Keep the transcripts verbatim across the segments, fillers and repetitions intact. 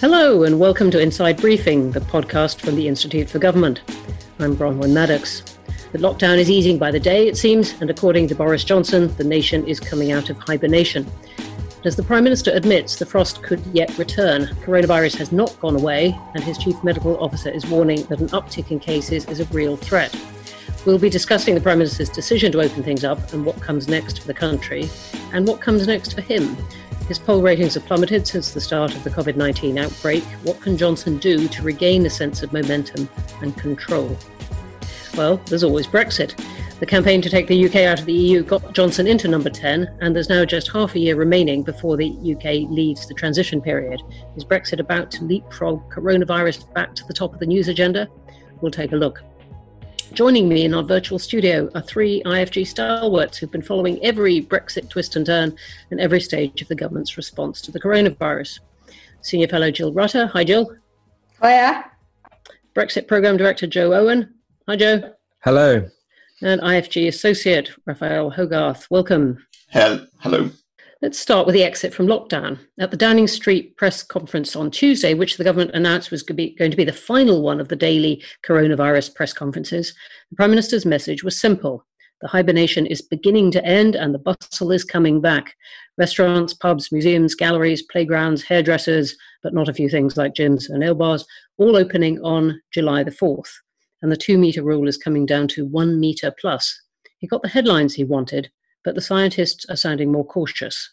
Hello and welcome to Inside Briefing, the podcast from the Institute for Government. I'm Bronwen Maddox. The lockdown is easing by the day, it seems, and according to Boris Johnson, the nation is coming out of hibernation. But as the Prime Minister admits, the frost could yet return. Coronavirus has not gone away, and his Chief Medical Officer is warning that an uptick in cases is a real threat. We'll be discussing the Prime Minister's decision to open things up and what comes next for the country, and what comes next for him. His poll ratings have plummeted since the start of the COVID nineteen outbreak. What can Johnson do to regain a sense of momentum and control? Well, there's always Brexit. The campaign to take the U K out of the E U got Johnson into number ten, and there's now just half a year remaining before the U K leaves the transition period. Is Brexit about to leapfrog coronavirus back to the top of the news agenda? We'll take a look. Joining me in our virtual studio are three I F G stalwarts who've been following every Brexit twist and turn and every stage of the government's response to the coronavirus. Senior Fellow Jill Rutter. Hi, Jill. Hiya. Brexit Programme Director Joe Owen. Hi, Joe. Hello. And I F G Associate Raphael Hogarth. Welcome. Hello. Let's start with the exit from lockdown. At the Downing Street press conference on Tuesday, which the government announced was going to be the final one of the daily coronavirus press conferences, the Prime Minister's message was simple. The hibernation is beginning to end and the bustle is coming back. Restaurants, pubs, museums, galleries, playgrounds, hairdressers, but not a few things like gyms and nail bars, all opening on July the fourth. And the two-metre rule is coming down to one metre plus. He got the headlines he wanted, but the scientists are sounding more cautious.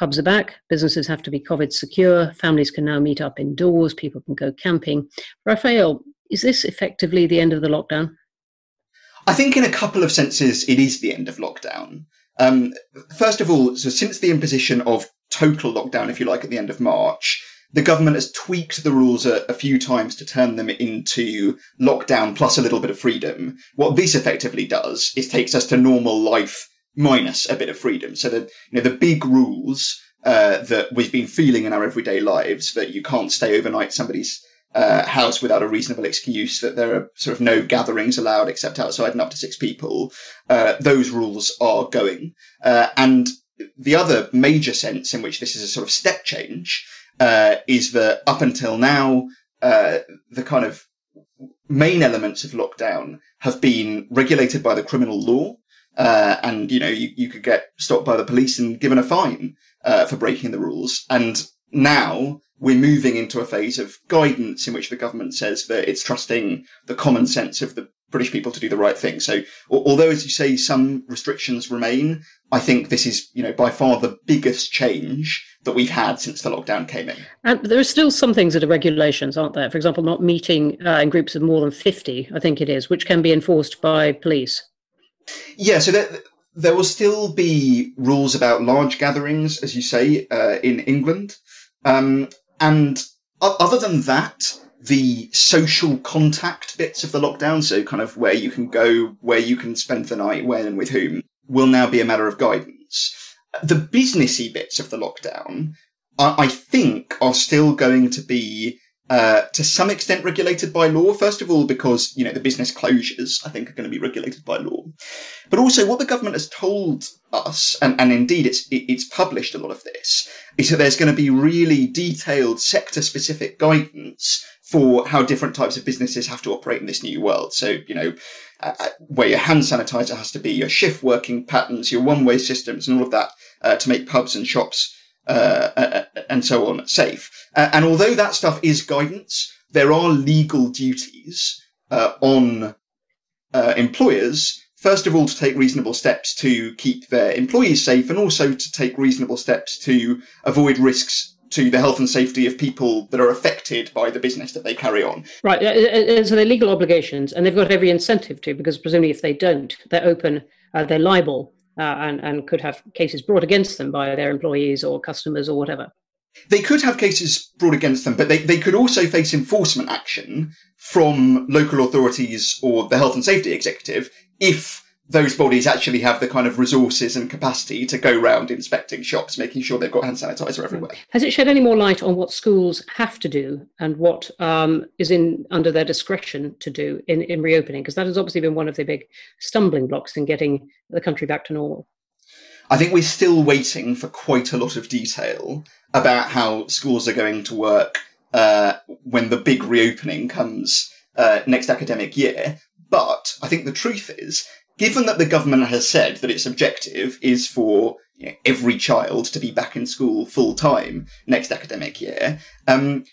Pubs are back, businesses have to be COVID secure, families can now meet up indoors, people can go camping. Raphael, is this effectively the end of the lockdown? I think in a couple of senses it is the end of lockdown. Um, first of all, so since the imposition of total lockdown, if you like, at the end of March, the government has tweaked the rules a, a few times to turn them into lockdown plus a little bit of freedom. What this effectively does is takes us to normal life minus a bit of freedom. So the, you know, the big rules uh, that we've been feeling in our everyday lives, that you can't stay overnight at somebody's uh, house without a reasonable excuse, that there are sort of no gatherings allowed except outside and up to six people, uh, those rules are going. Uh, and the other major sense in which this is a sort of step change uh, is that up until now, uh, the kind of main elements of lockdown have been regulated by the criminal law. Uh, and, you know, you, you could get stopped by the police and given a fine uh, for breaking the rules. And now we're moving into a phase of guidance in which the government says that it's trusting the common sense of the British people to do the right thing. So although, as you say, some restrictions remain, I think this is, you know, by far the biggest change that we've had since the lockdown came in. And there are still some things that are regulations, aren't there? For example, not meeting uh, in groups of more than fifty, I think it is, which can be enforced by police. Yeah, so there, there will still be rules about large gatherings, as you say, uh, in England. Um, and other than that, the social contact bits of the lockdown, so kind of where you can go, where you can spend the night, when and with whom, will now be a matter of guidance. The businessy bits of the lockdown, I, I think, are still going to be Uh, to some extent regulated by law, first of all, because, you know, the business closures, I think, are going to be regulated by law. But also what the government has told us, and, and indeed it's, it's published a lot of this, is that there's going to be really detailed sector-specific guidance for how different types of businesses have to operate in this new world. So, you know, uh, where your hand sanitizer has to be, your shift working patterns, your one-way systems and all of that uh, to make pubs and shops Uh, and so on safe. Uh, and although that stuff is guidance, there are legal duties uh, on uh, employers, first of all, to take reasonable steps to keep their employees safe and also to take reasonable steps to avoid risks to the health and safety of people that are affected by the business that they carry on. Right. And so they're legal obligations and they've got every incentive to, because presumably if they don't, they're open, uh, they're liable. Uh, and, and could have cases brought against them by their employees or customers or whatever. They could have cases brought against them, but they, they could also face enforcement action from local authorities or the health and safety executive if those bodies actually have the kind of resources and capacity to go round inspecting shops, making sure they've got hand sanitizer everywhere. Has it shed any more light on what schools have to do and what um, is in under their discretion to do in, in reopening? Because that has obviously been one of the big stumbling blocks in getting the country back to normal. I think we're still waiting for quite a lot of detail about how schools are going to work uh, when the big reopening comes uh, next academic year. But I think the truth is, given that the government has said that its objective is for, you know, every child to be back in school full time next academic year, um,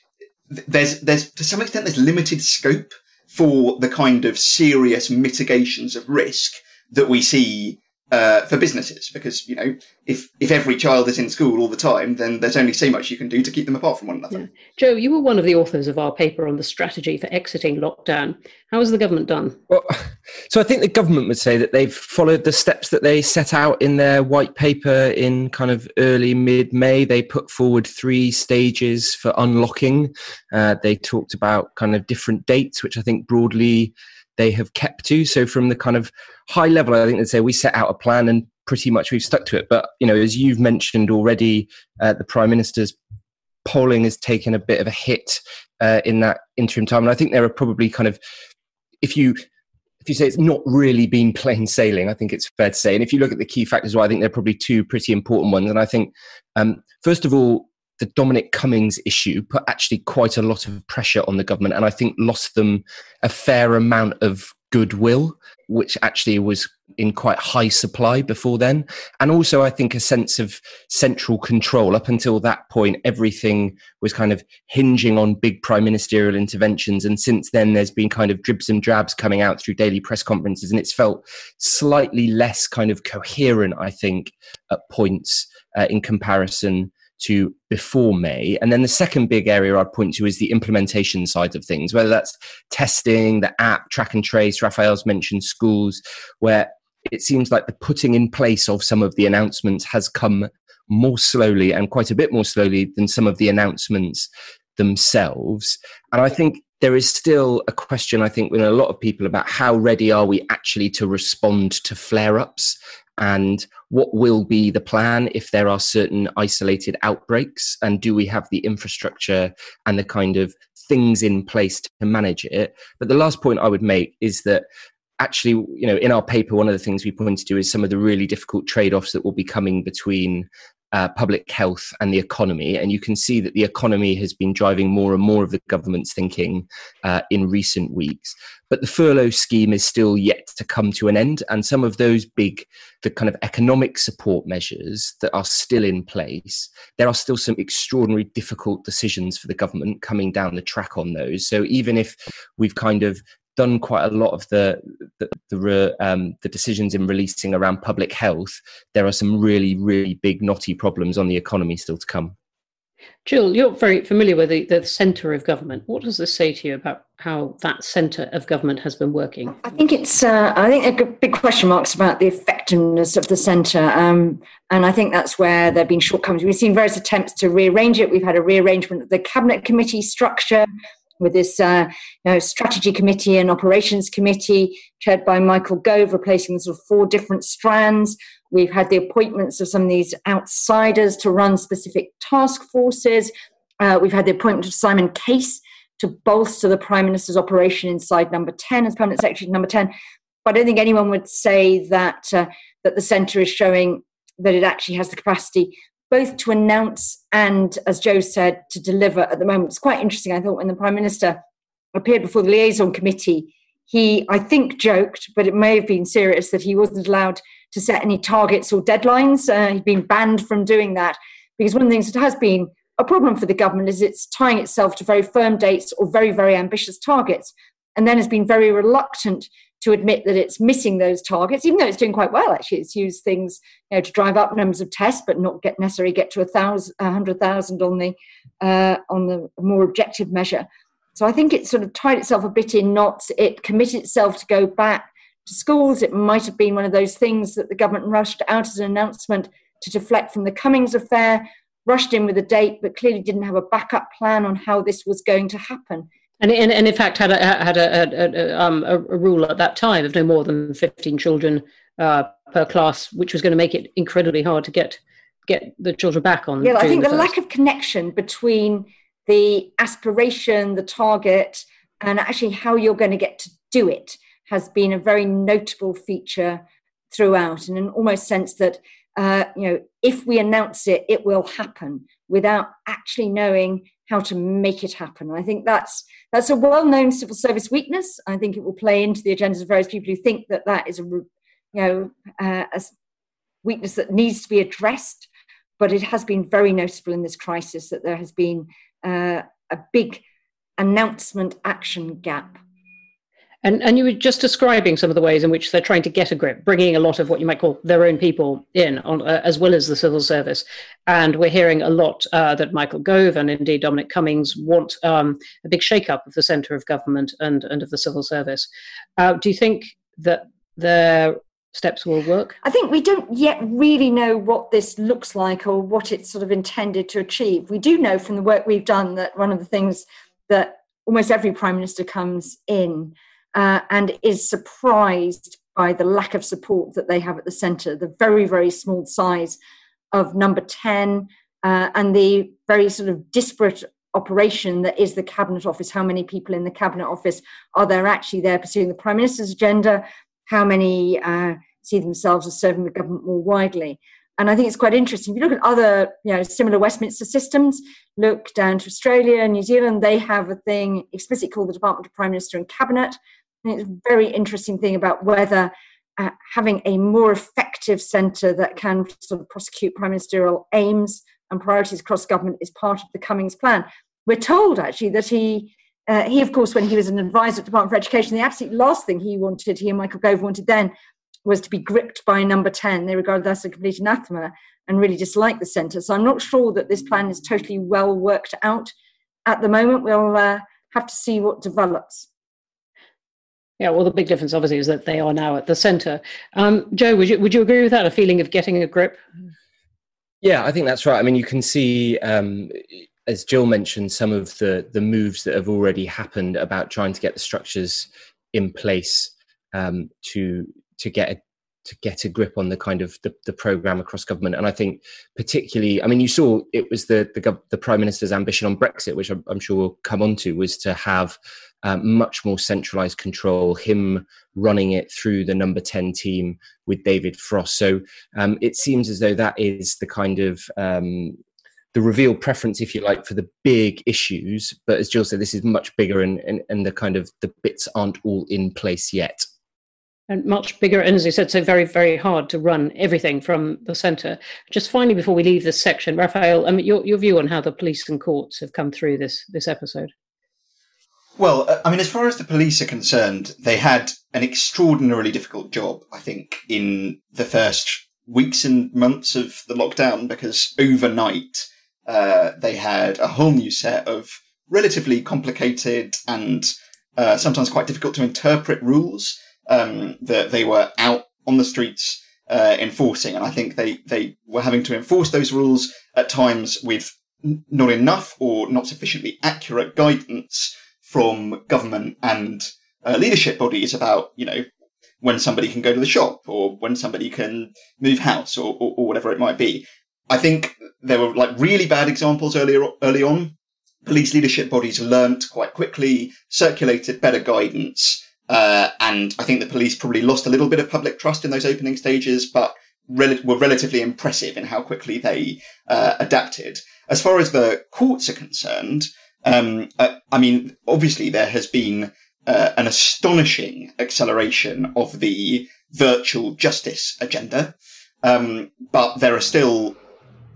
there's there's to some extent there's limited scope for the kind of serious mitigations of risk that we see uh, for businesses, because, you know, if if every child is in school all the time, then there's only so much you can do to keep them apart from one another. Yeah. Joe, you were one of the authors of our paper on the strategy for exiting lockdown. How has the government done? Well, so I think the government would say that they've followed the steps that they set out in their white paper in kind of early, mid-May. They put forward three stages for unlocking. Uh, they talked about kind of different dates, which I think broadly they have kept to. So from the kind of high level, I think they'd say we set out a plan and pretty much we've stuck to it. But, you know, as you've mentioned already, uh, the Prime Minister's polling has taken a bit of a hit uh, in that interim time. And I think there are probably kind of, if you if you say it's not really been plain sailing, I think it's fair to say. And if you look at the key factors, well, I think there are probably two pretty important ones. And I think, um, first of all, the Dominic Cummings issue put actually quite a lot of pressure on the government, and I think lost them a fair amount of goodwill, which actually was in quite high supply before then. And also, I think, a sense of central control. Up until that point, everything was kind of hinging on big prime ministerial interventions. And since then, there's been kind of dribs and drabs coming out through daily press conferences. And it's felt slightly less kind of coherent, I think, at points uh, in comparison to before May. And then the second big area I'd point to is the implementation side of things, whether that's testing, the app, track and trace. Raphael's mentioned schools, where it seems like the putting in place of some of the announcements has come more slowly, and quite a bit more slowly than some of the announcements themselves. And I think there is still a question, I think, with a lot of people about how ready are we actually to respond to flare-ups, and what will be the plan if there are certain isolated outbreaks, and do we have the infrastructure and the kind of things in place to manage it? But the last point I would make is that actually, you know, in our paper, one of the things we pointed to is some of the really difficult trade-offs that will be coming between Uh, public health and the economy. And you can see that the economy has been driving more and more of the government's thinking uh, in recent weeks. But the furlough scheme is still yet to come to an end. And some of those big, the kind of economic support measures that are still in place, there are still some extraordinary difficult decisions for the government coming down the track on those. So even if we've kind of done quite a lot of the the the, um, the decisions in releasing around public health, there are some really, really big, knotty problems on the economy still to come. Jill, you're very familiar with the, the centre of government. What does this say to you about how that centre of government has been working? I think it's uh, I think there are big question marks about the effectiveness of the centre, um, and I think that's where there have been shortcomings. We've seen various attempts to rearrange it. We've had a rearrangement of the cabinet committee structure, with this uh, you know, strategy committee and operations committee chaired by Michael Gove, replacing the sort of four different strands. We've had the appointments of some of these outsiders to run specific task forces. Uh, we've had the appointment of Simon Case to bolster the Prime Minister's operation inside Number ten as Permanent Secretary Number ten. But I don't think anyone would say that uh, that the centre is showing that it actually has the capacity both to announce and, as Joe said, to deliver at the moment. It's quite interesting, I thought, when the Prime Minister appeared before the liaison committee, he, I think, joked, but it may have been serious, that he wasn't allowed to set any targets or deadlines. Uh, he'd been banned from doing that, because one of the things that has been a problem for the government is it's tying itself to very firm dates or very, very ambitious targets, and then has been very reluctant to admit that it's missing those targets, even though it's doing quite well, actually. It's used things, you know, to drive up numbers of tests, but not get necessarily get to one hundred thousand on the uh, on the more objective measure. So I think it sort of tied itself a bit in knots. It committed itself to go back to schools. It might have been one of those things that the government rushed out as an announcement to deflect from the Cummings affair, rushed in with a date, but clearly didn't have a backup plan on how this was going to happen. And, and, and in fact, had a, had a, a, a, um, a rule at that time of no more than fifteen children uh, per class, which was going to make it incredibly hard to get get the children back on. Yeah, I think the, the lack of connection between the aspiration, the target, and actually how you're going to get to do it has been a very notable feature throughout, and an almost sense that, uh, you know, if we announce it, it will happen. without actually knowing how to make it happen. I think that's that's a well-known civil service weakness. I think it will play into the agendas of various people who think that that is a, you know, uh, a weakness that needs to be addressed. But it has been very noticeable in this crisis that there has been uh, a big announcement action gap. And, and you were just describing some of the ways in which they're trying to get a grip, bringing a lot of what you might call their own people in, on, uh, as well as the civil service. And we're hearing a lot uh, that Michael Gove and indeed Dominic Cummings want um, a big shake-up of the centre of government and, and of the civil service. Uh, do you think that their steps will work? I think we don't yet really know what this looks like or what it's sort of intended to achieve. We do know from the work we've done that one of the things that almost every Prime Minister comes in Uh, and is surprised by the lack of support that they have at the centre, the very, very small size of number ten uh, and the very sort of disparate operation that is the Cabinet Office. How many people in the Cabinet Office are there actually there pursuing the Prime Minister's agenda? How many uh, see themselves as serving the government more widely? And I think it's quite interesting. If you look at other, you know, similar Westminster systems, look down to Australia and New Zealand, they have a thing explicitly called the Department of Prime Minister and Cabinet. And it's a very interesting thing about whether uh, having a more effective centre that can sort of prosecute prime ministerial aims and priorities across government is part of the Cummings plan. We're told, actually, that he, uh, he of course, when he was an advisor at the Department for Education, the absolute last thing he wanted, he and Michael Gove wanted then, was to be gripped by number ten. They regarded that as a complete anathema and really disliked the centre. So I'm not sure that this plan is totally well worked out at the moment. We'll uh, have to see what develops. Yeah, well, the big difference, obviously, is that they are now at the centre. Um, Joe, would you, would you agree with that, a feeling of getting a grip? Yeah, I think that's right. I mean, you can see, um, as Jill mentioned, some of the, the moves that have already happened about trying to get the structures in place um, to... to get a, to get a grip on the kind of the, the programme across government. And I think particularly, I mean, you saw it was the, the, the Prime Minister's ambition on Brexit, which I'm, I'm sure we'll come on to, was to have um, much more centralised control, him running it through the number ten team with David Frost. So um, it seems as though that is the kind of... Um, the revealed preference, if you like, for the big issues. But as Jill said, this is much bigger and, and, and the kind of the bits aren't all in place yet. And much bigger, and as you said, so very, very hard to run everything from the centre. Just finally, before we leave this section, Raphael, I mean, your, your view on how the police and courts have come through this, this episode? Well, I mean, as far as the police are concerned, they had an extraordinarily difficult job, I think, in the first weeks and months of the lockdown, because overnight uh, they had a whole new set of relatively complicated and uh, sometimes quite difficult to interpret rules Um, that they were out on the streets uh, enforcing. And I think they, they were having to enforce those rules at times with n- not enough or not sufficiently accurate guidance from government and uh, leadership bodies about, you know, when somebody can go to the shop or when somebody can move house or, or, or whatever it might be. I think there were like really bad examples earlier, early on. Police leadership bodies learnt quite quickly, circulated better guidance, Uh, and I think the police probably lost a little bit of public trust in those opening stages, but rel- were relatively impressive in how quickly they uh, adapted. As far as the courts are concerned, um, uh, I mean, obviously there has been uh, an astonishing acceleration of the virtual justice agenda, um, but there are still,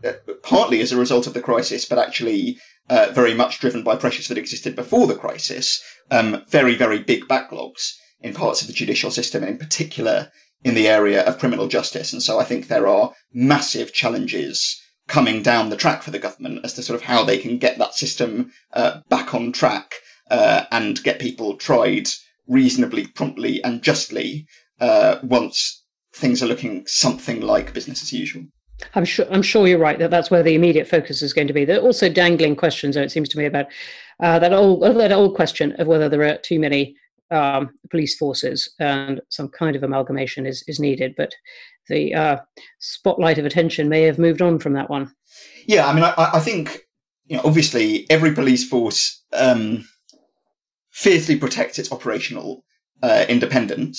uh, partly as a result of the crisis, but actually Uh, very much driven by pressures that existed before the crisis, um, very, very big backlogs in parts of the judicial system, and in particular in the area of criminal justice. And so I think there are massive challenges coming down the track for the government as to sort of how they can get that system uh, back on track uh, and get people tried reasonably promptly and justly uh, once things are looking something like business as usual. I'm sure, I'm sure you're right that that's where the immediate focus is going to be. There are also dangling questions, it seems to me, about uh, that old that old question of whether there are too many um, police forces and some kind of amalgamation is, is needed. But the uh, spotlight of attention may have moved on from that one. Yeah, I mean, I, I think, you know, obviously every police force um, fiercely protects its operational uh, independence.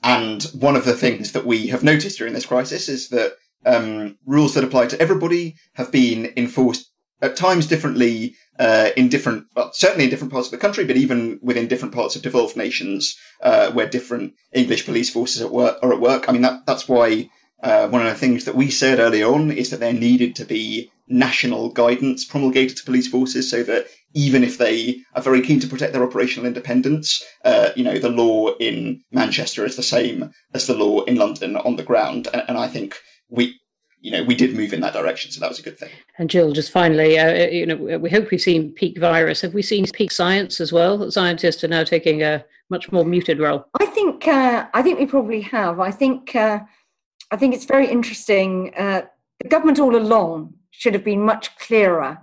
And one of the things that we have noticed during this crisis is that Um, rules that apply to everybody have been enforced at times differently uh, in different, well, certainly in different parts of the country, but even within different parts of devolved nations uh, where different English police forces at work, are at work. I mean, that that's why uh, one of the things that we said early on is that there needed to be national guidance promulgated to police forces so that even if they are very keen to protect their operational independence, uh, you know, the law in Manchester is the same as the law in London on the ground. And, and I think we, you know, we did move in that direction. So that was a good thing. And Jill, just finally, uh, you know, we hope we've seen peak virus. Have we seen peak science as well? Scientists are now taking a much more muted role. I think uh, I think we probably have. I think uh, I think it's very interesting. Uh, the government all along should have been much clearer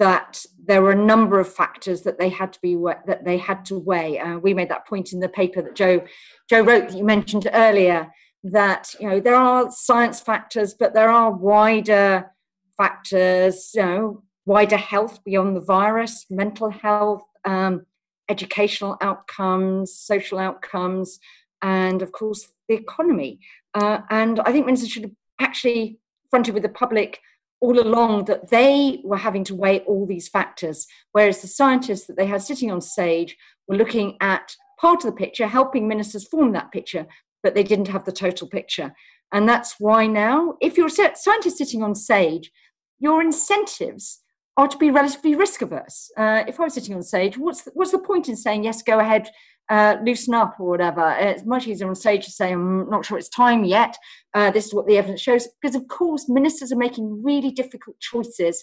that there were a number of factors that they had to be that they had to weigh. Uh, we made that point in the paper that Joe Joe wrote that you mentioned earlier, that you know there are science factors, but there are wider factors, you know, wider health beyond the virus, mental health, um, educational outcomes, social outcomes, and of course the economy. Uh, and I think ministers should have actually fronted with the public all along that they were having to weigh all these factors, whereas the scientists that they had sitting on SAGE were looking at part of the picture, helping ministers form that picture, but they didn't have the total picture. And that's why now, if you're a scientist sitting on SAGE, your incentives are to be relatively risk averse. Uh, if I was sitting on SAGE, what's the, what's the point in saying, yes, go ahead, uh, loosen up or whatever? It's much easier on SAGE to say, I'm not sure it's time yet. Uh, this is what the evidence shows. Because, of course, ministers are making really difficult choices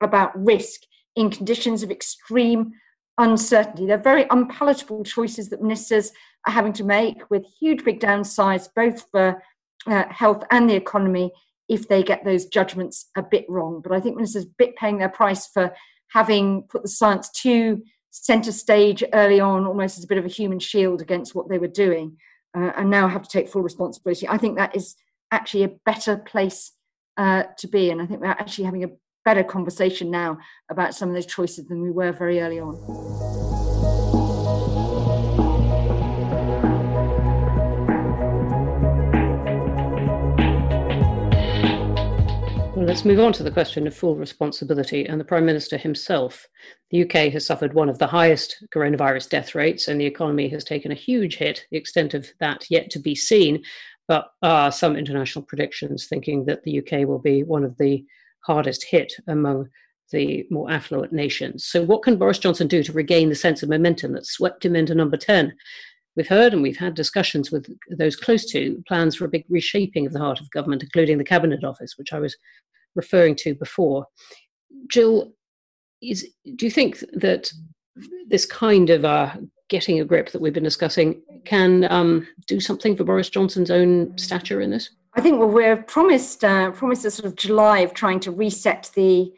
about risk in conditions of extreme uncertainty. They're very unpalatable choices that ministers are having to make with huge big downsides, both for uh, health and the economy, if they get those judgments a bit wrong. But I think ministers are a bit paying their price for having put the science to centre stage early on, almost as a bit of a human shield against what they were doing, uh, and now have to take full responsibility. I think that is actually a better place uh, to be, and I think we're actually having a better conversation now about some of those choices than we were very early on. Let's move on to the question of full responsibility and the Prime Minister himself. The U K has suffered one of the highest coronavirus death rates and the economy has taken a huge hit, the extent of that yet to be seen, but are some international predictions thinking that the U K will be one of the hardest hit among the more affluent nations. So what can Boris Johnson do to regain the sense of momentum that swept him into number ten? We've heard and we've had discussions with those close to plans for a big reshaping of the heart of government, including the Cabinet Office, which I was referring to before. Jill, is, do you think that this kind of uh, getting a grip that we've been discussing can um, do something for Boris Johnson's own stature in this? I think well, we're promised, uh, promised a sort of July of trying to reset the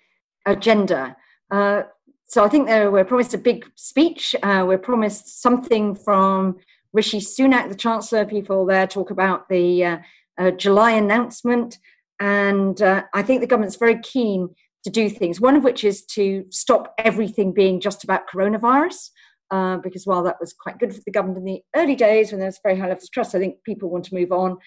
agenda. Uh, so I think there, we're promised a big speech. Uh, we're promised something from Rishi Sunak, the Chancellor. People there talk about the uh, uh, July announcement. And uh, I think the government's very keen to do things, one of which is to stop everything being just about coronavirus, uh, because while that was quite good for the government in the early days when there was very high levels of trust, I think people want to move on.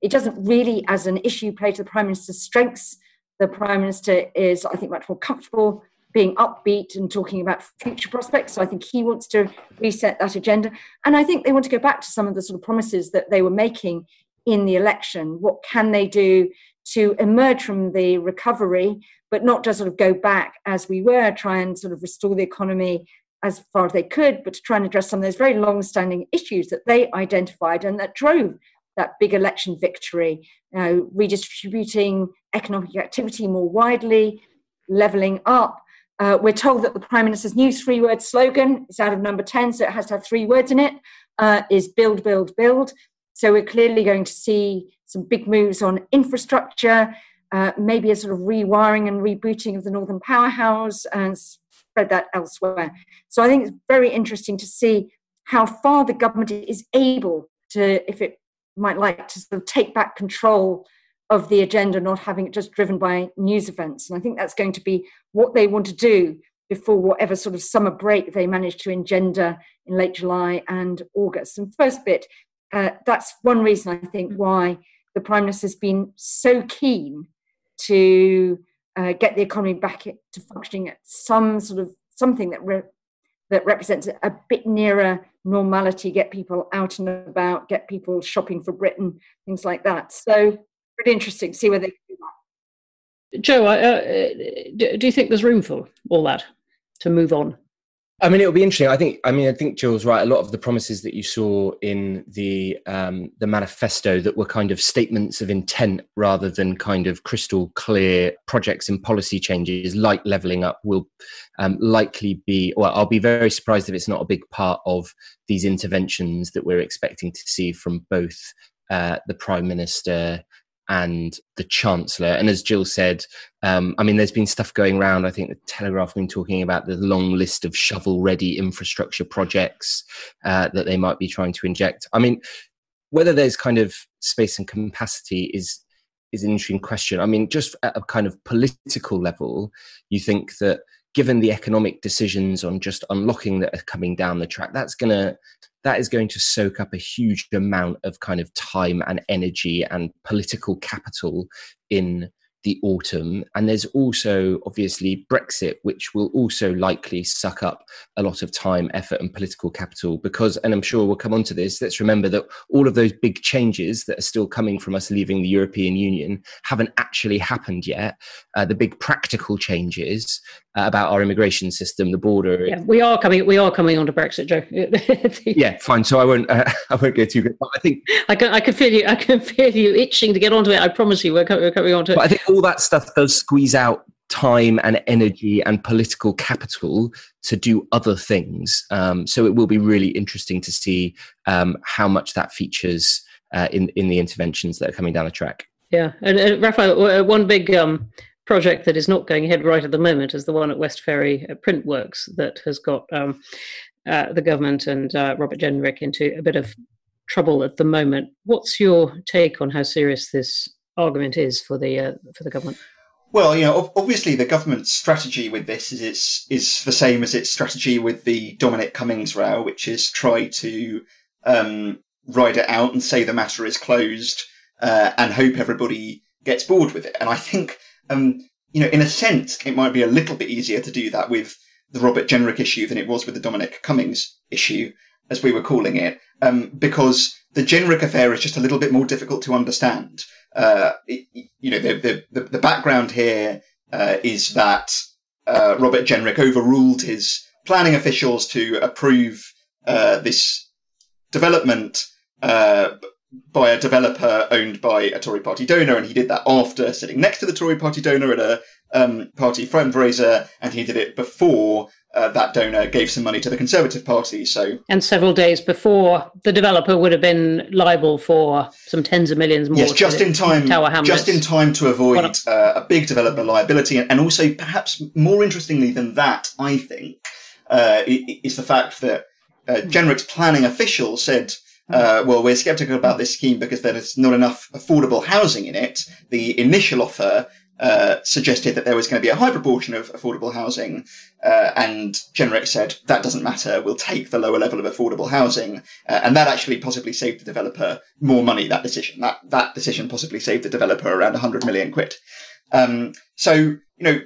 It doesn't really, as an issue, play to the Prime Minister's strengths. The Prime Minister is, I think, much more comfortable being upbeat and talking about future prospects. So I think he wants to reset that agenda. And I think they want to go back to some of the sort of promises that they were making in the election. What can they do to emerge from the recovery, but not just sort of go back as we were, try and sort of restore the economy as far as they could, but to try and address some of those very long-standing issues that they identified and that drove that big election victory, you know, redistributing economic activity more widely, levelling up. Uh, we're told that the Prime Minister's new three-word slogan, it's out of number ten, so it has to have three words in it, uh, is build, build, build. So we're clearly going to see some big moves on infrastructure, uh, maybe a sort of rewiring and rebooting of the Northern Powerhouse and spread that elsewhere. So I think it's very interesting to see how far the government is able to, if it might like, to sort of take back control of the agenda, not having it just driven by news events. And I think that's going to be what they want to do before whatever sort of summer break they manage to engender in late July and August. And first bit, Uh, that's one reason I think why the Prime Minister has been so keen to uh, get the economy back to functioning at some sort of something that re- that represents a bit nearer normality, get people out and about, get people shopping for Britain, things like that. So pretty interesting to see where they do that. Joe, I, uh, do you think there's room for all that to move on? I mean, it'll be interesting. I think. I mean, I think Jill's right. A lot of the promises that you saw in the um, the manifesto that were kind of statements of intent rather than kind of crystal clear projects and policy changes, like levelling up, will um, likely be. Well, I'll be very surprised if it's not a big part of these interventions that we're expecting to see from both uh, the Prime Minister and the Chancellor. And as Jill said, um, I mean, there's been stuff going around. I think the Telegraph have been talking about the long list of shovel-ready infrastructure projects uh, that they might be trying to inject. I mean, whether there's kind of space and capacity is is an interesting question. I mean, just at a kind of political level, you think that given the economic decisions on just unlocking that are coming down the track, that's going to That is going to soak up a huge amount of kind of time and energy and political capital in the autumn. And there's also obviously Brexit, which will also likely suck up a lot of time, effort and political capital because, and I'm sure we'll come on to this, let's remember that all of those big changes that are still coming from us leaving the European Union haven't actually happened yet. Uh, the big practical changes uh, about our immigration system, the border. Yeah, we are coming, we are coming on to Brexit, Joe. Yeah, fine. So I won't, uh, I won't go too good. But I think I can, I can feel you, I can feel you itching to get onto it. I promise you we're coming, we're coming on to it. But I think all that stuff does squeeze out time and energy and political capital to do other things. Um, so it will be really interesting to see um, how much that features uh, in, in the interventions that are coming down the track. Yeah. And, and Raphael, one big um, project that is not going ahead right at the moment is the one at West Ferry at Printworks that has got um, uh, the government and uh, Robert Jenrick into a bit of trouble at the moment. What's your take on how serious this argument is for the uh, for the government? Well, you know, obviously the government's strategy with this is it's is the same as its strategy with the Dominic Cummings row, which is try to um, ride it out and say the matter is closed uh, and hope everybody gets bored with it. And I think, um, you know, in a sense, it might be a little bit easier to do that with the Robert Jenrick issue than it was with the Dominic Cummings issue, as we were calling it, um, because the Jenrick affair is just a little bit more difficult to understand. Uh, you know, the, the, the background here uh, is that uh, Robert Jenrick overruled his planning officials to approve uh, this development uh, by a developer owned by a Tory party donor. And he did that after sitting next to the Tory party donor at a um, party fundraiser. And he did it before Uh, that donor gave some money to the Conservative Party. So, and several days before, the developer would have been liable for some tens of millions more. Yes, just in time, Tower Hamlets. Just in time to avoid uh, a big developer liability. And, and also, perhaps more interestingly than that, I think, uh, is the fact that uh, Jenrick's planning official said, uh, well, we're sceptical about this scheme because there's not enough affordable housing in it. The initial offer Uh, suggested that there was going to be a high proportion of affordable housing, uh, and Jenrick said, that doesn't matter, we'll take the lower level of affordable housing. Uh, and that actually possibly saved the developer more money, that decision. That that decision possibly saved the developer around one hundred million quid. Um, so, you know,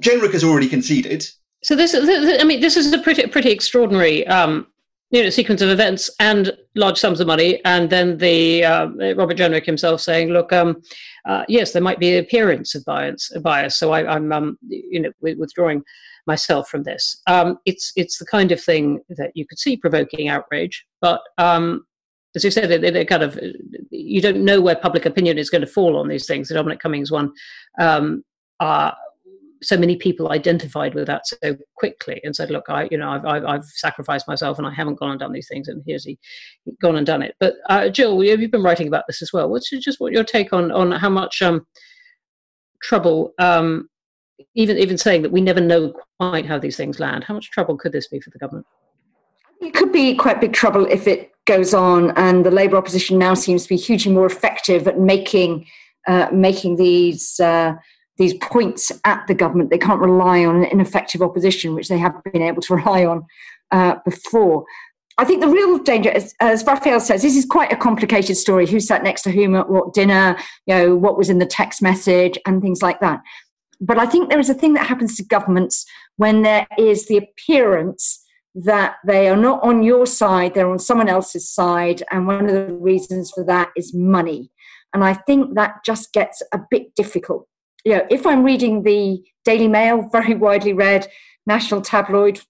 Jenrick has already conceded. So this, I mean, this is a pretty pretty extraordinary um, you know, sequence of events and large sums of money, and then the uh, Robert Jenrick himself saying, "Look, um, uh, yes, there might be an appearance of bias, bias. So I, I'm, um, you know, withdrawing myself from this." Um, it's it's the kind of thing that you could see provoking outrage, but um, as you said, they're kind of, you don't know where public opinion is going to fall on these things. The Dominic Cummings one, um, are. So many people identified with that so quickly and said, look, I, you know, I've, I've, I've sacrificed myself and I haven't gone and done these things. And here's he gone and done it. But uh, Jill, you've been writing about this as well. What's your, just what your take on, on how much um, trouble, um, even, even saying that we never know quite how these things land, how much trouble could this be for the government? It could be quite big trouble if it goes on. And the Labour opposition now seems to be hugely more effective at making, uh, making these, uh, these points at the government. They can't rely on an ineffective opposition, which they have been able to rely on uh, before. I think the real danger, as, as Raphael says, this is quite a complicated story. Who sat next to whom at what dinner, you know, what was in the text message and things like that. But I think there is a thing that happens to governments when there is the appearance that they are not on your side, they're on someone else's side. And one of the reasons for that is money. And I think that just gets a bit difficult. You know, if I'm reading the Daily Mail, very widely read national tabloid,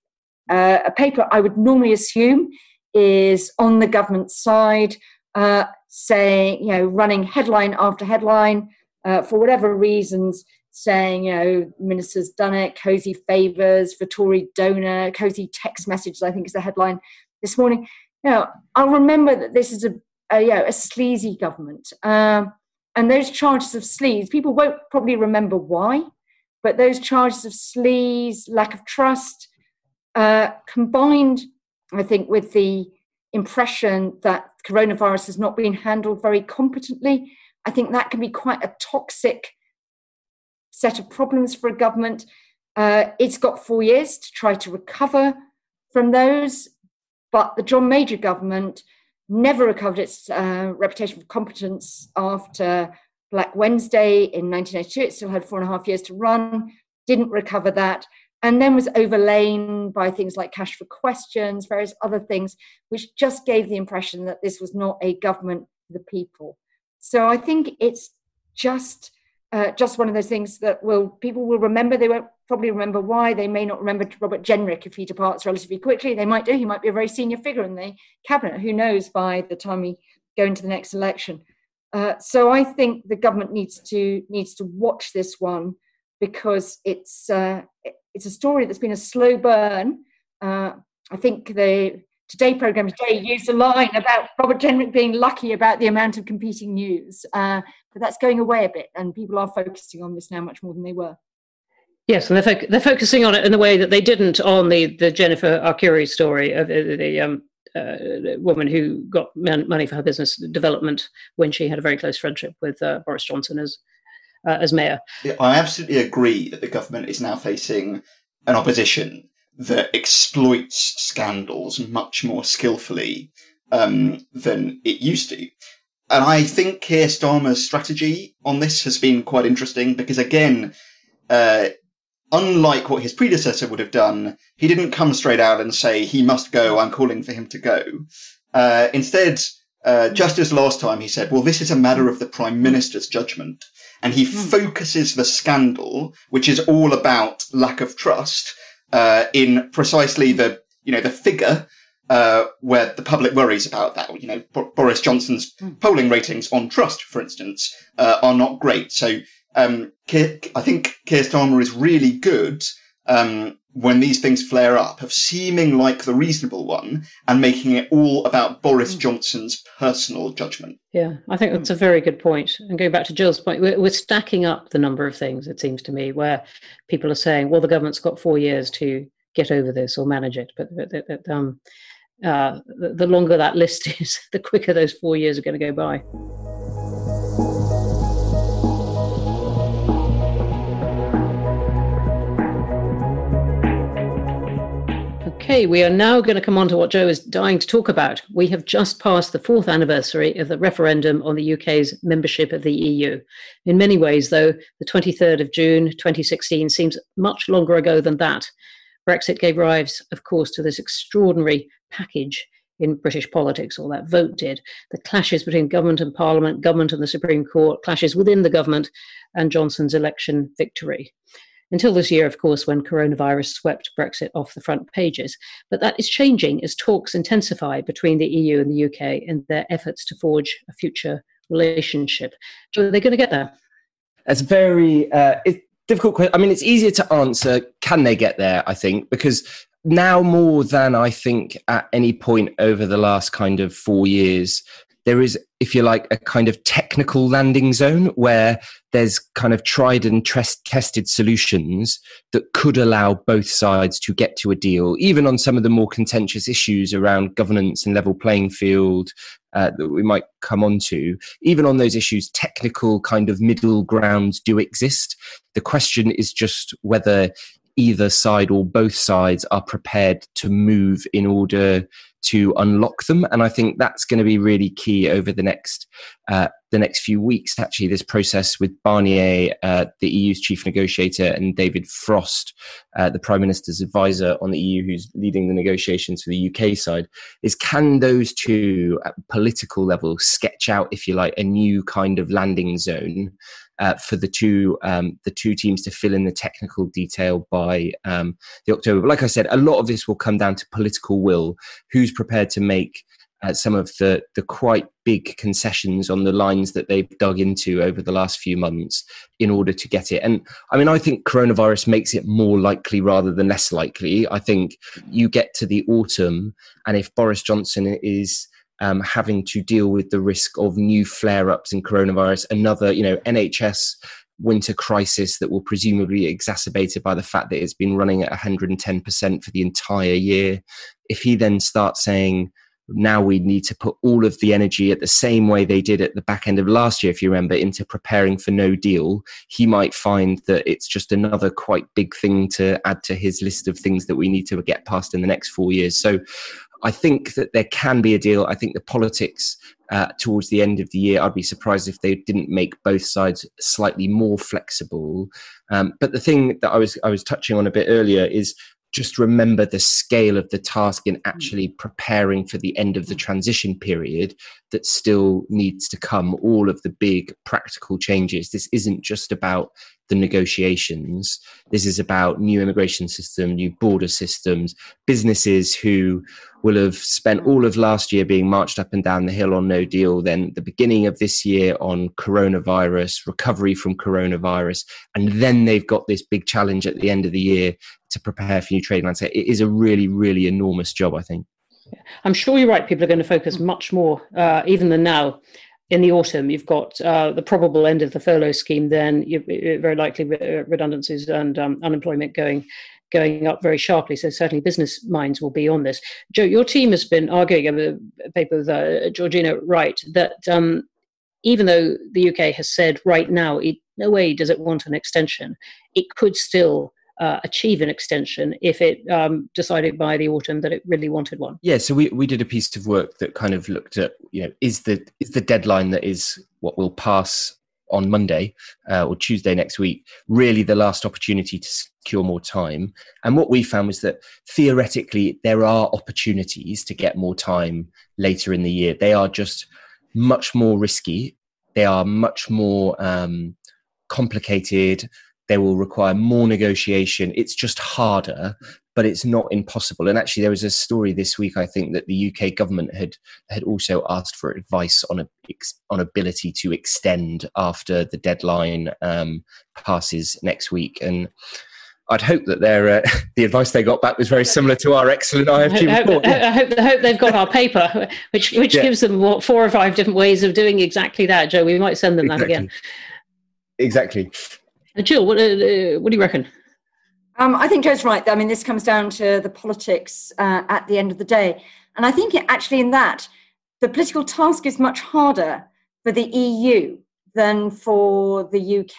Uh, a paper I would normally assume is on the government side, uh, saying, you know, running headline after headline, uh, for whatever reasons, saying, you know, minister's done it, cosy favours for Tory donor, cosy text messages, I think is the headline this morning. You know, I'll remember that this is a, a you know, a sleazy government. Um, and those charges of sleaze, people won't probably remember why, but those charges of sleaze, lack of trust, Uh, combined, I think, with the impression that coronavirus has not been handled very competently, I think that can be quite a toxic set of problems for a government. Uh, it's got four years to try to recover from those, but the John Major government never recovered its uh, reputation for competence after Black Wednesday in nineteen eighty-two. It still had four and a half years to run, didn't recover that, and then was overlain by things like cash for questions, various other things, which just gave the impression that this was not a government for the people. So I think it's just uh, just one of those things that will people will remember. They won't probably remember why. They may not remember Robert Jenrick if he departs relatively quickly. They might do. He might be a very senior figure in the cabinet. Who knows by the time we go into the next election. Uh, so I think the government needs to needs to watch this one, because it's... Uh, it, It's a story that's been a slow burn. Uh, I think the Today programme today used a line about Robert Jenrick being lucky about the amount of competing news. Uh, but that's going away a bit, and people are focusing on this now much more than they were. Yes, and they're, fo- they're focusing on it in the way that they didn't on the, the Jennifer Arcuri story of the, the um, uh, woman who got man- money for her business development when she had a very close friendship with uh, Boris Johnson as Uh, as mayor. I absolutely agree that the government is now facing an opposition that exploits scandals much more skillfully um, than it used to. And I think Keir Starmer's strategy on this has been quite interesting because, again, uh, unlike what his predecessor would have done, he didn't come straight out and say, he must go, I'm calling for him to go. Uh, instead, uh, just as last time, he said, well, this is a matter of the Prime Minister's judgment. And he focuses the scandal, which is all about lack of trust, uh, in precisely the, you know, the figure uh, where the public worries about that. You know, B- Boris Johnson's polling ratings on trust, for instance, uh, are not great. So um, Keir, I think Keir Starmer is really good um, when these things flare up of seeming like the reasonable one and making it all about Boris Johnson's personal judgment. Yeah, I think that's a very good point. And going back to Jill's point, we're, we're stacking up the number of things, it seems to me, where people are saying, well, the government's got four years to get over this or manage it. But that, that, um, uh, the, the longer that list is, the quicker those four years are going to go by. Okay, we are now going to come on to what Joe is dying to talk about. We have just passed the fourth anniversary of the referendum on the U K's membership of the E U. In many ways, though, the twenty-third of June twenty sixteen seems much longer ago than that. Brexit gave rise, of course, to this extraordinary package in British politics, or that vote did. The clashes between government and parliament, government and the Supreme Court, clashes within the government, and Johnson's election victory. Until this year, of course, when coronavirus swept Brexit off the front pages. But that is changing as talks intensify between the E U and the U K in their efforts to forge a future relationship. So are they going to get there? That's a very uh, it's difficult question. I mean, it's easier to answer, can they get there, I think, because now more than I think at any point over the last kind of four years, there is, if you like, a kind of technical landing zone where there's kind of tried and test- tested solutions that could allow both sides to get to a deal, even on some of the more contentious issues around governance and level playing field uh, that we might come on to. Even on those issues, technical kind of middle grounds do exist. The question is just whether either side or both sides are prepared to move in order to unlock them. And I think that's going to be really key over the next uh, the next few weeks, actually, this process with Barnier, uh, the E U's chief negotiator, and David Frost, uh, the Prime Minister's advisor on the E U, who's leading the negotiations for the U K side, is can those two at political level sketch out, if you like, a new kind of landing zone uh, for the two um, the two teams to fill in the technical detail by um, the October. But like I said, a lot of this will come down to political will, who's prepared to make uh, some of the, the quite big concessions on the lines that they've dug into over the last few months in order to get it. And I mean, I think coronavirus makes it more likely rather than less likely. I think you get to the autumn, and if Boris Johnson is um, having to deal with the risk of new flare-ups in coronavirus, another, you know, N H S winter crisis that will presumably be exacerbated by the fact that it's been running at one hundred ten percent for the entire year. If he then starts saying, now we need to put all of the energy at the same way they did at the back end of last year, if you remember, into preparing for no deal, he might find that it's just another quite big thing to add to his list of things that we need to get past in the next four years. So I think that there can be a deal. I think the politics uh, towards the end of the year, I'd be surprised if they didn't make both sides slightly more flexible. Um, but the thing that I was I was touching on a bit earlier is just remember the scale of the task in actually preparing for the end of the transition period that still needs to come, all of the big practical changes. This isn't just about the negotiations. This is about new immigration system, new border systems, businesses who will have spent all of last year being marched up and down the hill on no deal, then the beginning of this year on coronavirus, recovery from coronavirus, and then they've got this big challenge at the end of the year to prepare for new trade lines. It is a really, really enormous job, I think. I'm sure you're right. People are going to focus much more, uh, even than now, in the autumn. You've got uh, the probable end of the furlough scheme. Then you, very likely re- redundancies and um, unemployment going going up very sharply. So certainly business minds will be on this. Joe, your team has been arguing over a paper with uh, Georgina Wright that um, even though the U K has said right now, it, no way does it want an extension, it could still Uh, achieve an extension if it um, decided by the autumn that it really wanted one. Yeah, so we, we did a piece of work that kind of looked at, you know, is the is the deadline that is what will pass on Monday uh, or Tuesday next week really the last opportunity to secure more time? And what we found was that theoretically there are opportunities to get more time later in the year. They are just much more risky. They are much more um, complicated. They will require more negotiation. It's just harder, but it's not impossible. And actually, there was a story this week, I think, that the U K government had had also asked for advice on a on ability to extend after the deadline um, passes next week. And I'd hope that their uh, the advice they got back was very similar to our excellent I F G report. I hope, I hope, I hope they've got our paper, which which yeah. gives them what, four or five different ways of doing exactly that. Joe, we might send them exactly. that again. Exactly. Jill, what, uh, what do you reckon? Um, I think Joe's right. I mean, this comes down to the politics uh, at the end of the day. And I think it, actually in that, the political task is much harder for the E U than for the U K.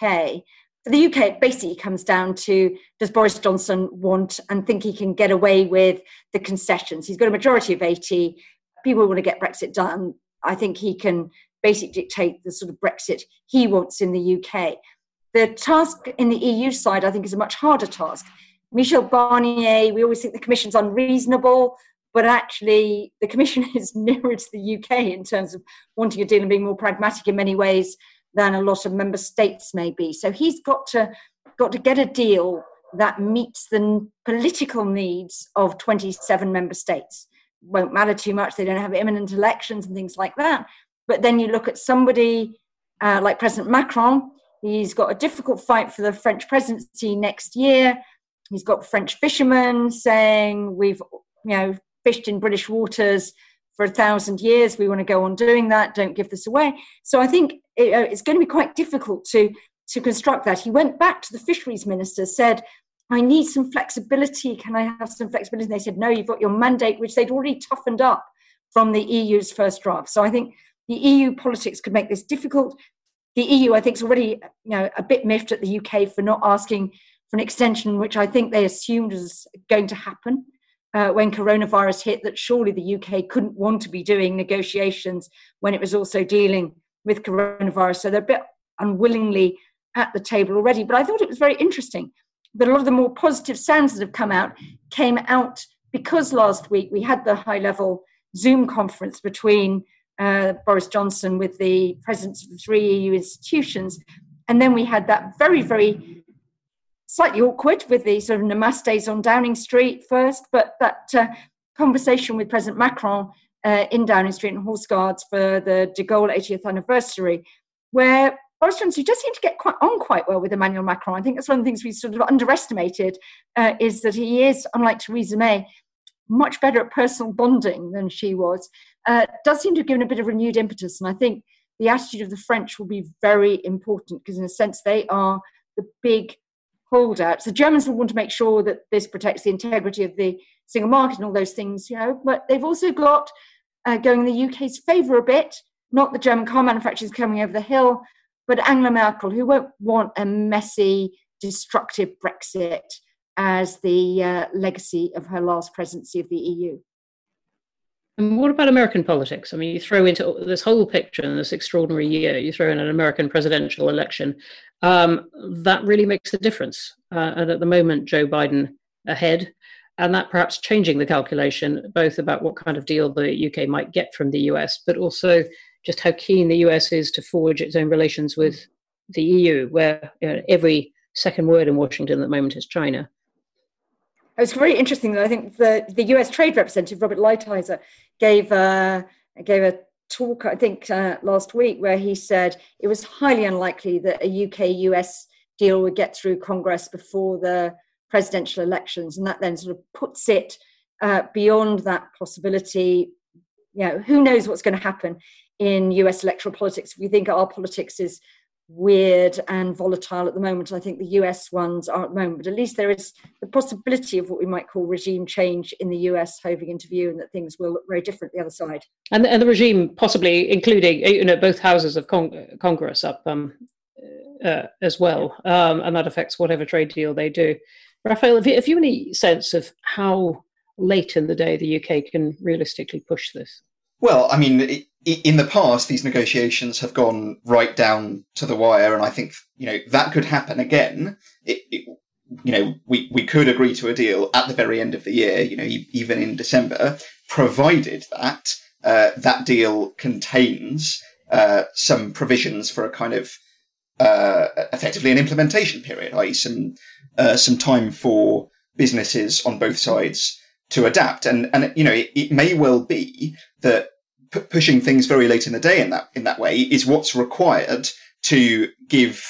For the U K, it basically comes down to, does Boris Johnson want and think he can get away with the concessions? He's got a majority of eighty. People want to get Brexit done. I think he can basically dictate the sort of Brexit he wants in the U K. The task in the E U side, I think, is a much harder task. Michel Barnier, we always think the Commission's unreasonable, but actually the Commission is nearer to the U K in terms of wanting a deal and being more pragmatic in many ways than a lot of member states may be. So he's got to, got to get a deal that meets the political needs of twenty-seven member states. Won't matter too much. They don't have imminent elections and things like that. But then you look at somebody uh, like President Macron. He's got a difficult fight for the French presidency next year. He's got French fishermen saying, we've, you know, fished in British waters for a thousand years. We want to go on doing that. Don't give this away. So I think it, it's going to be quite difficult to, to construct that. He went back to the fisheries minister, said, I need some flexibility. Can I have some flexibility? And they said, no, you've got your mandate, which they'd already toughened up from the E U's first draft. So I think the E U politics could make this difficult. The E U, I think, is already, you know, a bit miffed at the U K for not asking for an extension, which I think they assumed was going to happen uh, when coronavirus hit, that surely the U K couldn't want to be doing negotiations when it was also dealing with coronavirus. So they're a bit unwillingly at the table already. But I thought it was very interesting that a lot of the more positive sounds that have come out came out because last week we had the high-level Zoom conference between uh, Boris Johnson with the presidents of the three E U institutions. And then we had that very, very slightly awkward with the sort of namastes on Downing Street first, but that uh, conversation with President Macron uh, in Downing Street and Horse Guards for the de Gaulle eightieth anniversary, where Boris Johnson does seem to get quite on quite well with Emmanuel Macron. I think that's one of the things we sort of underestimated, uh, is that he is, unlike Theresa May, much better at personal bonding than she was. Uh, does seem to have given a bit of renewed impetus. And I think the attitude of the French will be very important, because in a sense they are the big holdouts. The Germans will want to make sure that this protects the integrity of the single market and all those things, you know, but they've also got, uh, going in the U K's favour a bit, not the German car manufacturers coming over the hill, but Angela Merkel, who won't want a messy, destructive Brexit as the uh, legacy of her last presidency of the E U. And what about American politics? I mean, you throw into this whole picture in this extraordinary year, you throw in an American presidential election, um, that really makes a difference. Uh, and at the moment, Joe Biden ahead, and that perhaps changing the calculation, both about what kind of deal the U K might get from the U S, but also just how keen the U S is to forge its own relations with the E U, where, you know, every second word in Washington at the moment is China. It was very interesting that I think the, the U S Trade Representative, Robert Lighthizer, gave a, gave a talk, I think, uh, last week, where he said it was highly unlikely that a U K U S deal would get through Congress before the presidential elections. And that then sort of puts it uh, beyond that possibility. You know, who knows what's going to happen in U S electoral politics? If we think our politics is weird and volatile at the moment, I think the U S ones are at the moment, but at least there is the possibility of what we might call regime change in the U S hoving into view, and that things will look very different the other side. And, and the regime possibly including, you know, both houses of Cong- Congress up um, uh, as well, um, and that affects whatever trade deal they do. Raphael, have you, have you any sense of how late in the day the U K can realistically push this? Well, I mean, in the past, these negotiations have gone right down to the wire, and I think, you know, that could happen again. It, it, you know, we, we could agree to a deal at the very end of the year, you know, even in December, provided that uh, that deal contains uh, some provisions for a kind of uh, effectively an implementation period, that is some uh, some time for businesses on both sides to adapt. And, and you know, it, it may well be that p- pushing things very late in the day in that in that way is what's required to give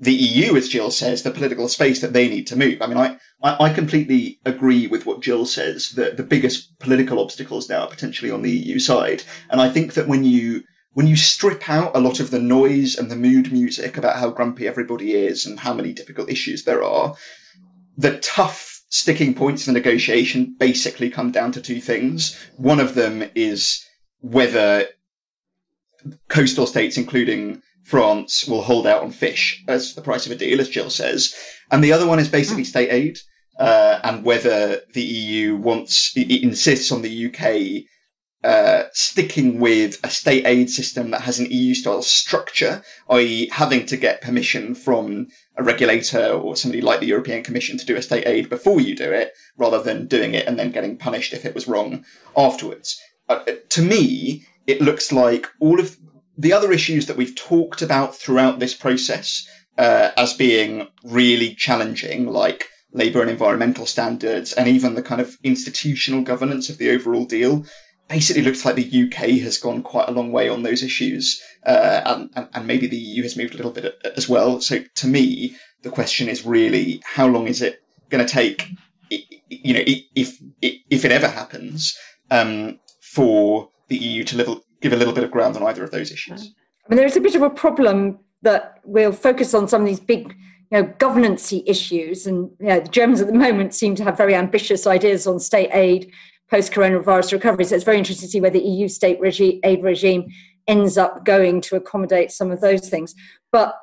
the E U, as Jill says, the political space that they need to move. I mean, I, I, I completely agree with what Jill says, that the biggest political obstacles now are potentially on the E U side. And I think that when you when you strip out a lot of the noise and the mood music about how grumpy everybody is and how many difficult issues there are, the tough sticking points in the negotiation basically come down to two things. One of them is whether coastal states, including France, will hold out on fish as the price of a deal, as Jill says. And the other one is basically state aid, uh, and whether the E U wants, it insists on the U K uh, sticking with a state aid system that has an E U-style structure, that is having to get permission from a regulator or somebody like the European Commission to do a state aid before you do it, rather than doing it and then getting punished if it was wrong afterwards. Uh, to me, it looks like all of the other issues that we've talked about throughout this process uh, as being really challenging, like labour and environmental standards and even the kind of institutional governance of the overall deal, basically looks like the U K has gone quite a long way on those issues, uh, and, and, and maybe the E U has moved a little bit as well. So to me, the question is really, how long is it going to take, you know, if if it ever happens, um, for the E U to level, give a little bit of ground on either of those issues? I mean, there is a bit of a problem that we'll focus on some of these big, you know, governance-y issues. And, you know, the Germans at the moment seem to have very ambitious ideas on state aid post-coronavirus recovery. So it's very interesting to see where the E U state regi- aid regime ends up going to accommodate some of those things. But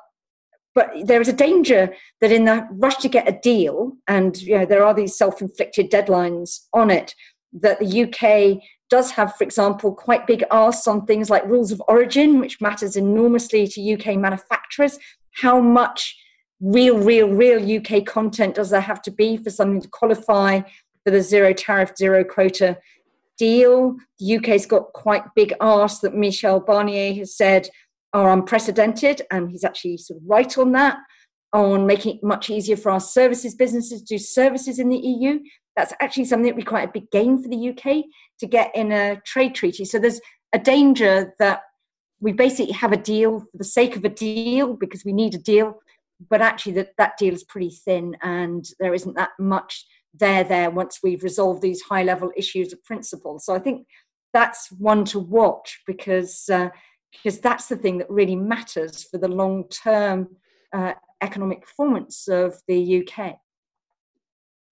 But there is a danger that in the rush to get a deal, and you know, there are these self-inflicted deadlines on it, that the U K does have, for example, quite big asks on things like rules of origin, which matters enormously to U K manufacturers. How much real, real, real U K content does there have to be for something to qualify for the zero tariff, zero quota deal? The U K's got quite big asks that Michel Barnier has said are unprecedented, and he's actually sort of right on that, on making it much easier for our services businesses to do services in the E U. That's actually something that would be quite a big gain for the U K to get in a trade treaty. So there's a danger that we basically have a deal for the sake of a deal because we need a deal, but actually that, that deal is pretty thin and there isn't that much there there once we've resolved these high-level issues of principle. So I think that's one to watch because... Uh, because that's the thing that really matters for the long-term uh, economic performance of the U K.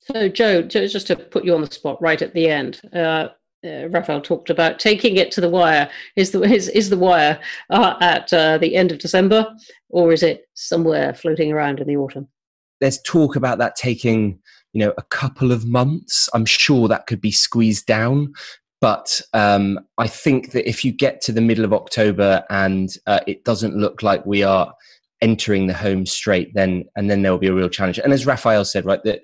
So, Joe, just to put you on the spot right at the end, uh, uh, Raphael talked about taking it to the wire. Is the, is, is the wire uh, at uh, the end of December, or is it somewhere floating around in the autumn? There's talk about that taking, you know, a couple of months. I'm sure that could be squeezed down. But um, I think that if you get to the middle of October and uh, it doesn't look like we are entering the home straight, then and then there will be a real challenge. And as Raphael said, right, that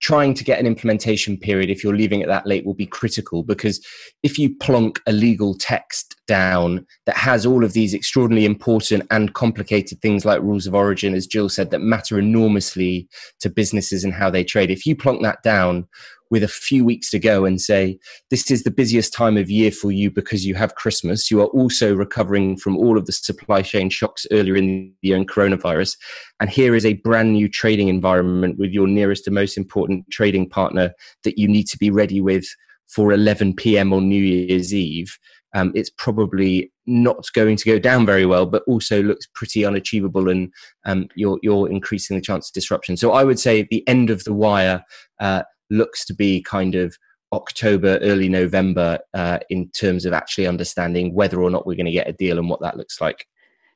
trying to get an implementation period, if you're leaving it that late, will be critical, because if you plonk a legal text down that has all of these extraordinarily important and complicated things like rules of origin, as Jill said, that matter enormously to businesses and how they trade, if you plonk that down with a few weeks to go and say, this is the busiest time of year for you because you have Christmas, you are also recovering from all of the supply chain shocks earlier in the year and coronavirus, and here is a brand new trading environment with your nearest and most important trading partner that you need to be ready with for eleven p.m. on New Year's Eve, um, it's probably not going to go down very well, but also looks pretty unachievable, and um, you're, you're increasing the chance of disruption. So I would say the end of the wire uh, looks to be kind of October, early November, uh, in terms of actually understanding whether or not we're going to get a deal and what that looks like.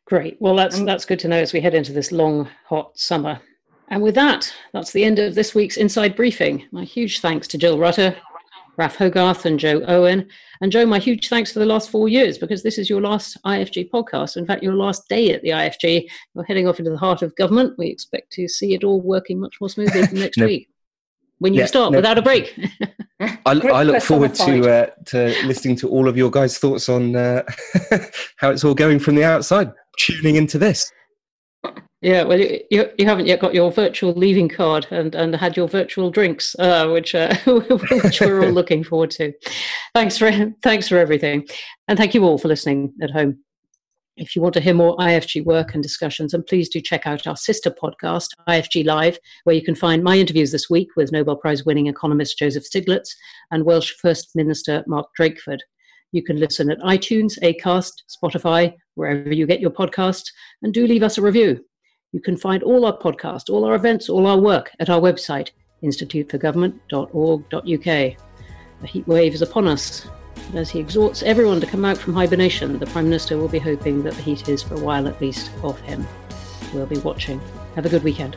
Great. Well, that's that's good to know as we head into this long, hot summer. And with that, that's the end of this week's Inside Briefing. My huge thanks to Jill Rutter, Raph Hogarth and Joe Owen. And Joe, my huge thanks for the last four years, because this is your last I F G podcast. In fact, your last day at the I F G. You're heading off into the heart of government. We expect to see it all working much more smoothly next no. week. When you yeah, start no, without a break. I, I look forward to uh, to listening to all of your guys' thoughts on uh, how it's all going from the outside, tuning into this. Yeah, well, you, you, you haven't yet got your virtual leaving card and, and had your virtual drinks, uh, which, uh, which we're all looking forward to. Thanks for, thanks for everything. And thank you all for listening at home. If you want to hear more I F G work and discussions, and please do check out our sister podcast, I F G Live, where you can find my interviews this week with Nobel Prize winning economist Joseph Stiglitz and Welsh First Minister Mark Drakeford. You can listen at iTunes, Acast, Spotify, wherever you get your podcasts, and do leave us a review. You can find all our podcasts, all our events, all our work at our website, institute for government dot org dot U K. The heat wave is upon us. And as he exhorts everyone to come out from hibernation, the Prime Minister will be hoping that the heat is, for a while at least, off him. We'll be watching. Have a good weekend.